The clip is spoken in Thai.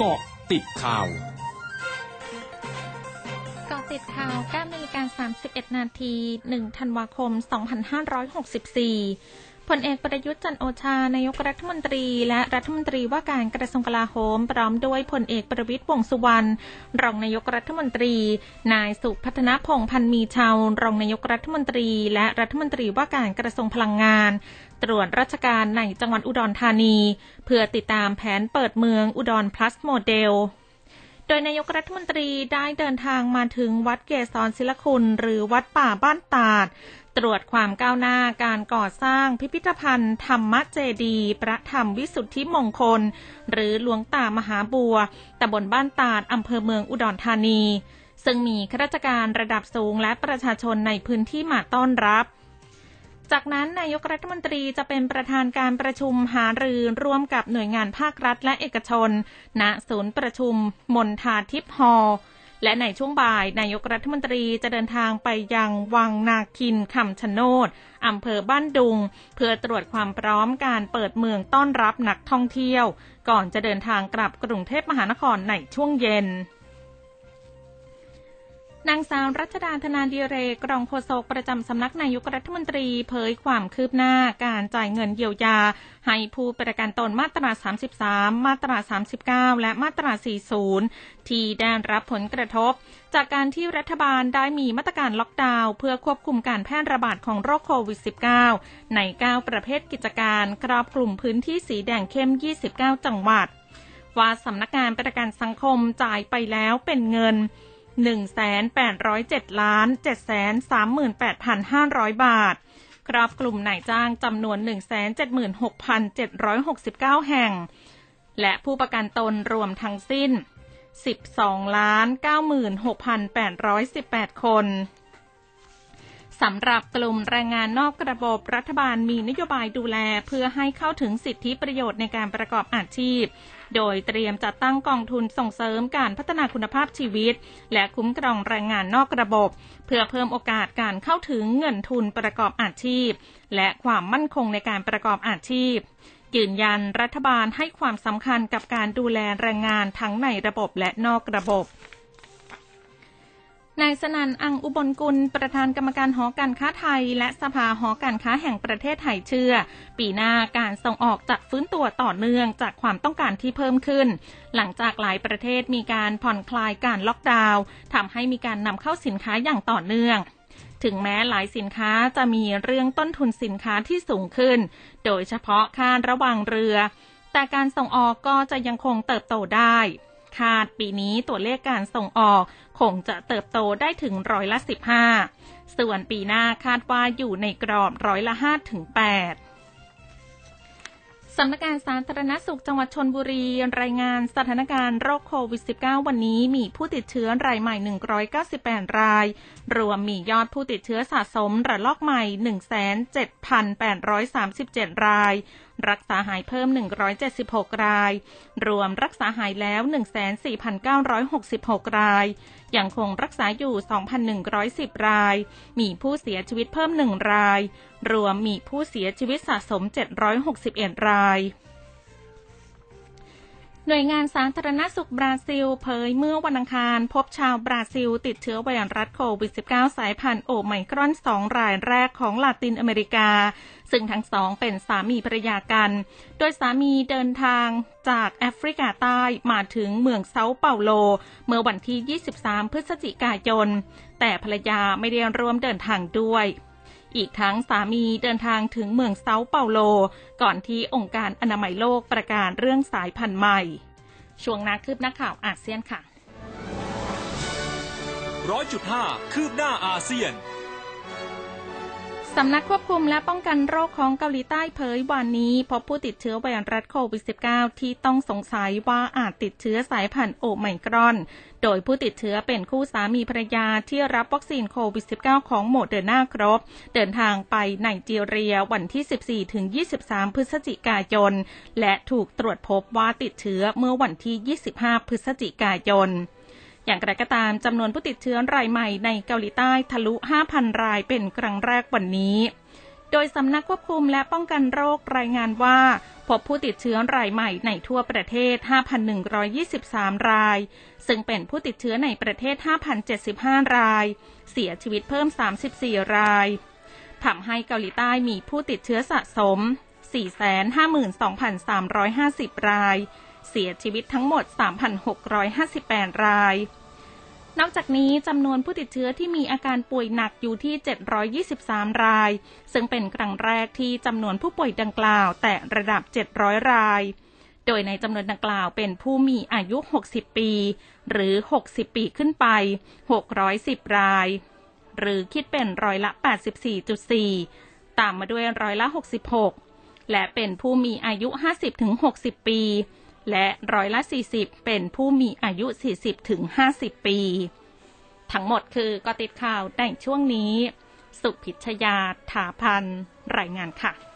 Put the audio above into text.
เกาะติดข่าว9 นาฬิกา 31 นาที 1 ธันวาคม 2564 พลเอกประยุทธ์จันทร์โอชานายกรัฐมนตรีและรัฐมนตรีว่าการกระทรวงกลาโหมพร้อมด้วยพลเอกประวิตร วงษ์สุวรรณรองนายกรัฐมนตรีนายสุพัฒนพงษ์พันธุ์มีเชารองนายกรัฐมนตรีและรัฐมนตรีว่าการกระทรวงพลังงานตรวจราชการในจังหวัดอุดรธานีเพื่อติดตามแผนเปิดเมืองอุดรพลัสโมเดลโดยนายกรัฐมนตรีได้เดินทางมาถึงวัดเกศรศิลคุณหรือวัดป่าบ้านตาดตรวจความก้าวหน้าการก่อสร้างพิพิธภัณฑ์ธรรมเจดีย์พระธรรมวิสุทธิมงคลหรือหลวงตามหาบัวตำบลบ้านตาดอำเภอเมืองอุดรธานีซึ่งมีข้าราชการระดับสูงและประชาชนในพื้นที่มาต้อนรับจากนั้นนายกรัฐมนตรีจะเป็นประธานการประชุมหารือร่วมกับหน่วยงานภาครัฐและเอกชนณศูนย์ประชุมมณฑาทิพย์ฮอลล์และในช่วงบ่ายนายกรัฐมนตรีจะเดินทางไปยังวังนาคินคำชะโนดอำเภอบ้านดุงเพื่อตรวจความพร้อมการเปิดเมืองต้อนรับนักท่องเที่ยวก่อนจะเดินทางกลับกรุงเทพมหานครในช่วงเย็นนางสาวรัชดา ธนาดิเรก รองโฆษกประจำสำนักนายกรัฐมนตรีเผยความคืบหน้าการจ่ายเงินเยียวยาให้ผู้ประกันตนมาตรา 33 มาตรา 39 และมาตรา 40 ที่ได้รับผลกระทบจากการที่รัฐบาลได้มีมาตรการล็อกดาวน์เพื่อควบคุมการแพร่ระบาดของโรคโควิด -19 ใน 9 ประเภทกิจการครอบคลุมพื้นที่สีแดงเข้ม 29 จังหวัดว่าสำนักงานประกันสังคมจ่ายไปแล้วเป็นเงิน1,807,738,500 บาทครอบกลุ่มนายจ้างจำนวน 176,769 แห่งและผู้ประกันตนรวมทั้งสิ้น 12,96,818 คนสำหรับกลุ่มแรงงานนอกระบบรัฐบาลมีนโยบายดูแลเพื่อให้เข้าถึงสิทธิประโยชน์ในการประกอบอาชีพโดยเตรียมจัดตั้งกองทุนส่งเสริมการพัฒนาคุณภาพชีวิตและคุ้มครองแรงงานนอกระบบเพื่อเพิ่มโอกาสการเข้าถึงเงินทุนประกอบอาชีพและความมั่นคงในการประกอบอาชีพยืนยันรัฐบาลให้ความสำคัญกับการดูแลแรงงานทั้งในระบบและนอกระบบนายสนั่น อังอุบลกุลประธานกรรมการหอการค้าไทยและสภาหอการค้าแห่งประเทศไทยเชื่อปีหน้าการส่งออกจะฟื้นตัวต่อเนื่องจากความต้องการที่เพิ่มขึ้นหลังจากหลายประเทศมีการผ่อนคลายการล็อกดาวน์ทำให้มีการนำเข้าสินค้าอย่างต่อเนื่องถึงแม้หลายสินค้าจะมีเรื่องต้นทุนสินค้าที่สูงขึ้นโดยเฉพาะค่าระวางเรือแต่การส่งออกก็จะยังคงเติบโตได้คาดปีนี้ตัวเลขการส่งออกคงจะเติบโตได้ถึง15%ส่วนปีหน้าคาดว่าอยู่ในกรอบ5-8%สำนักงานสาธารณสุขจังหวัดชลบุรีรายงานสถานการณ์โรคโควิด -19 วันนี้มีผู้ติดเชื้อรายใหม่198รายรวมมียอดผู้ติดเชื้อสะสมระลอกใหม่ 17,837 รายรักษาหายเพิ่ม176รายรวมรักษาหายแล้ว 14,966 รายยังคงรักษาอยู่ 2,110 รายมีผู้เสียชีวิตเพิ่ม1รายรวมมีผู้เสียชีวิตสะสม761รายหน่วยงานสาธารณสุขบราซิลเผยเมื่อวันอังคารพบชาวบราซิลติดเชื้อไวรัสโควิด -19 สายพันธุ์โอไมครอน2รายแรกของลาตินอเมริกาซึ่งทั้งสองเป็นสามีภรรยากันโดยสามีเดินทางจากแอฟริกาใต้มาถึงเมืองเซาเปาโลเมื่อวันที่23พฤศจิกายนแต่ภรรยาไม่ได้ร่วมเดินทางด้วยอีกทั้งสามีเดินทางถึงเมืองเซาเปาโลก่อนที่องค์การอนามัยโลกประกาศเรื่องสายพันธุ์ใหม่ช่วงนักคืบหน้าข่าวอาเซียนค่ะ 100.5 คืบหน้าอาเซียนสำนักควบคุมและป้องกันโรคของเกาหลีใต้เผยวันนี้พบผู้ติดเชื้อไวรัสโควิด -19 ที่ต้องสงสัยว่าอาจติดเชื้อสายพันธุ์โอไมครอนโดยผู้ติดเชื้อเป็นคู่สามีภรรยาที่รับวัคซีนโควิด -19 ของโมเดอร์นาครบเดินทางไปไนจีเรียวันที่ 14-23 พฤศจิกายนและถูกตรวจพบว่าติดเชื้อเมื่อวันที่ 25 พฤศจิกายนอย่างไรก็ตามจำนวนผู้ติดเชื้อรายใหม่ในเกาหลีใต้ทะลุ 5,000 รายเป็นครั้งแรกวันนี้โดยสำนักควบคุมและป้องกันโรครายงานว่า พบผู้ติดเชื้อรายใหม่ในทั่วประเทศ 5,123 รายซึ่งเป็นผู้ติดเชื้อในประเทศ 5,075 รายเสียชีวิตเพิ่ม34รายทำให้เกาหลีใต้มีผู้ติดเชื้อสะสม 452,350 รายเสียชีวิตทั้งหมด 3,658 รายนอกจากนี้จำนวนผู้ติดเชื้อที่มีอาการป่วยหนักอยู่ที่723รายซึ่งเป็นครั้งแรกที่จำนวนผู้ป่วยดังกล่าวแตะระดับ700รายโดยในจำนวนดังกล่าวเป็นผู้มีอายุ60ปีหรือ60ปีขึ้นไป610รายหรือคิดเป็นร้อยละ 84.4 ตามมาด้วยร้อยละ 66 และเป็นผู้มีอายุ 50-60 ปีและร้อยละ 40 เป็นผู้มีอายุ 40-50 ปีทั้งหมดคือก็ติดข่าวในช่วงนี้สุพิชญาถาพันรายงานค่ะ